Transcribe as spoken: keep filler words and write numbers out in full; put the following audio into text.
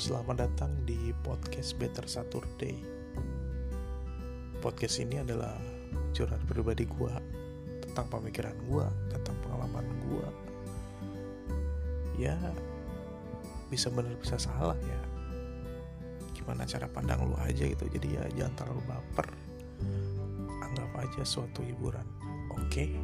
Selamat datang di podcast Better Saturday. Podcast ini adalah curhat pribadi gue, tentang pemikiran gue, tentang pengalaman gue. Ya, bisa benar bisa salah ya. Gimana cara pandang lu aja gitu. Jadi ya jangan terlalu baper. Anggap aja suatu hiburan. Oke?